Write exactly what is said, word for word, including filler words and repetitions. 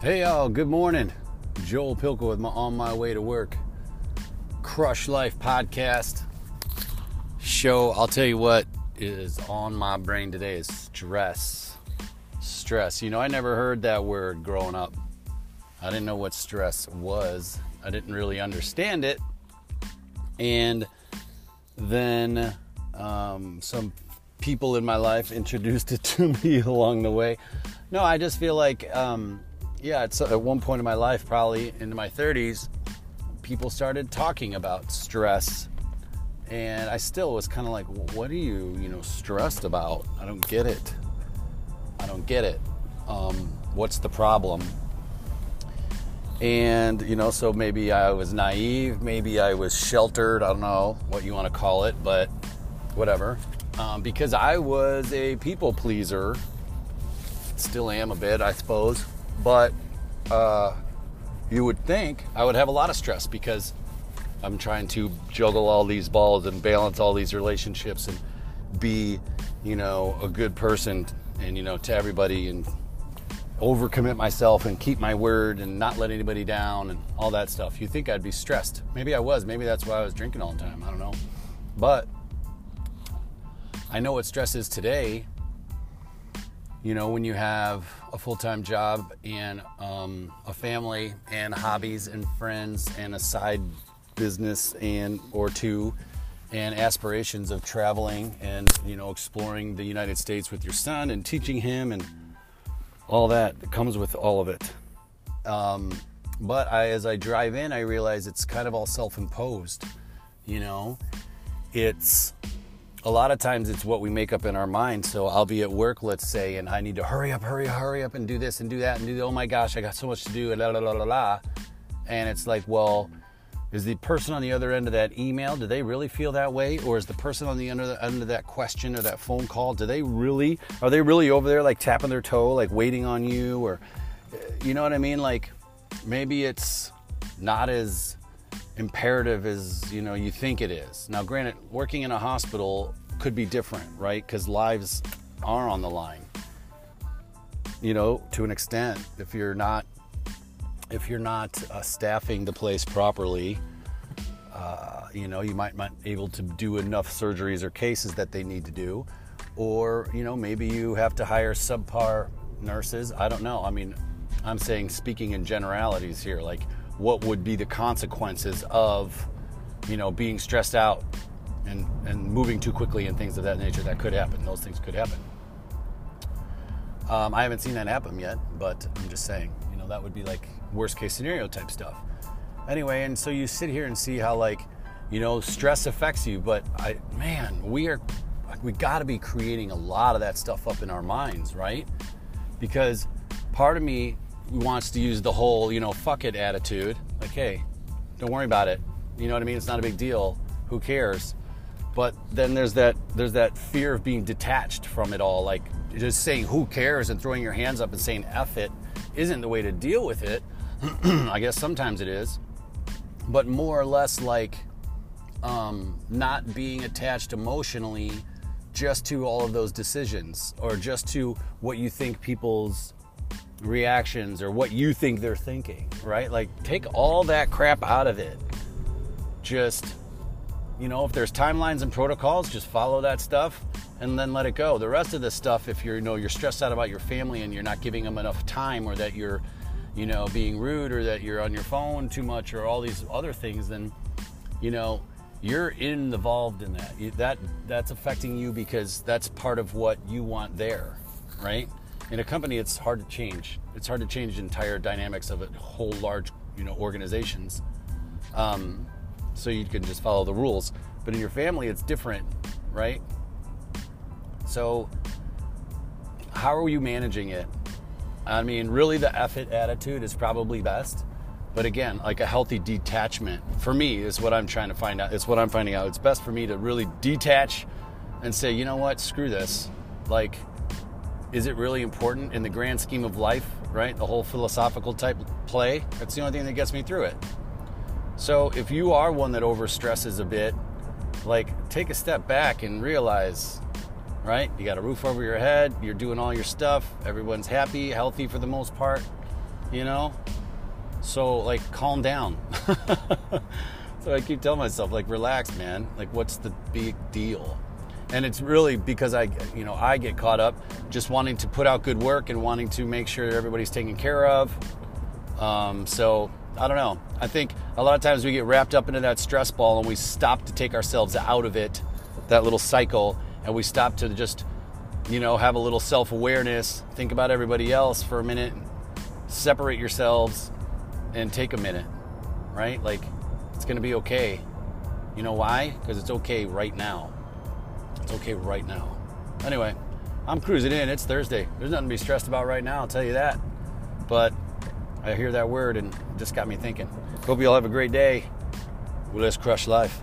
Hey y'all, good morning. Joel Pilko with my On My Way to Work Crush Life podcast show. I'll tell you what is on my brain today is stress. Stress. You know, I never heard that word growing up. I didn't know what stress was. I didn't really understand it. And then um, some people in my life introduced it to me along the way. No, I just feel like... Um, Yeah, it's at one point in my life, probably in my thirties, people started talking about stress, and I still was kind of like, "What are you, you know, stressed about? I don't get it. I don't get it. Um, what's the problem?" And you know, so maybe I was naive, maybe I was sheltered. I don't know what you want to call it, but whatever, um, because I was a people pleaser. Still am a bit, I suppose. But uh, you would think I would have a lot of stress because I'm trying to juggle all these balls and balance all these relationships and be, you know, a good person and, you know, to everybody and overcommit myself and keep my word and not let anybody down and all that stuff. You think I'd be stressed. Maybe I was. Maybe that's why I was drinking all the time. I don't know. But I know what stress is today. You know, when you have a full-time job and um, a family and hobbies and friends and a side business and or two and aspirations of traveling and, you know, exploring the United States with your son and teaching him and all that that comes with all of it. Um, but I, as I drive in, I realize it's kind of all self-imposed, you know. It's... A lot of times it's what we make up in our mind. So I'll be at work, let's say, and I need to hurry up, hurry, hurry up and do this and do that and do, oh my gosh, I got so much to do, and la, la, la, la, la. And it's like, well, is the person on the other end of that email, do they really feel that way? Or is the person on the other end of that question or that phone call, do they really, are they really over there like tapping their toe, like waiting on you? Or, you know what I mean? Like maybe it's not as imperative as, you know, you think it is. Now, granted, working in a hospital could be different, right? Because lives are on the line, you know, to an extent. If you're not, if you're not uh, staffing the place properly, uh, you know, you might not be able to do enough surgeries or cases that they need to do, or you know, maybe you have to hire subpar nurses. I don't know. I mean, I'm saying speaking in generalities here, like. What would be the consequences of, you know, being stressed out and, and moving too quickly and things of that nature? That could happen. Those things could happen. Um, I haven't seen that happen yet, but I'm just saying, you know, that would be like worst case scenario type stuff. Anyway, and so you sit here and see how like, you know, stress affects you. But I, man, we are, we got to be creating a lot of that stuff up in our minds, right? Because part of me wants to use the whole, you know, fuck it attitude. Like, hey, don't worry about it. You know what I mean? It's not a big deal. Who cares? But then there's that there's that fear of being detached from it all. Like, just saying who cares and throwing your hands up and saying F it isn't the way to deal with it. I guess sometimes it is. But more or less like um, not being attached emotionally just to all of those decisions or just to what you think people's reactions or what you think they're thinking, right? Like, take all that crap out of it. Just, you know, if there's timelines and protocols, just follow that stuff and then let it go. The rest of the stuff, if you're, you know, you're stressed out about your family and you're not giving them enough time, or that you're, you know, being rude, or that you're on your phone too much, or all these other things, then, you know, you're involved in that. That that's affecting you because that's part of what you want there, right? In a company, it's hard to change. It's hard to change entire dynamics of a whole large, you know, organizations. Um, so you can just follow the rules. But in your family, it's different, right? So how are you managing it? I mean, really, the F it attitude is probably best. But again, like a healthy detachment, for me, is what I'm trying to find out. It's what I'm finding out. It's best for me to really detach and say, you know what, screw this. Like... Is it really important in the grand scheme of life, right? The whole philosophical type play, that's the only thing that gets me through it. So if you are one that overstresses a bit, like take a step back and realize, right? You got a roof over your head, you're doing all your stuff, everyone's happy, healthy for the most part. you know? So, like, calm down. So I keep telling myself, like, relax, man. Like, what's the big deal? And it's really because I, you know, I get caught up just wanting to put out good work and wanting to make sure everybody's taken care of. Um, so, I don't know. I think a lot of times we get wrapped up into that stress ball and we stop to take ourselves out of it, that little cycle, and we stop to just, you know, have a little self-awareness, think about everybody else for a minute, separate yourselves, and take a minute, right? Like, it's going to be okay. You know why? Because it's okay right now. It's okay right now. Anyway, I'm cruising in. It's Thursday. There's nothing to be stressed about right now, I'll tell you that. But I hear that word and it just got me thinking. Hope you all have a great day. Well, let's crush life.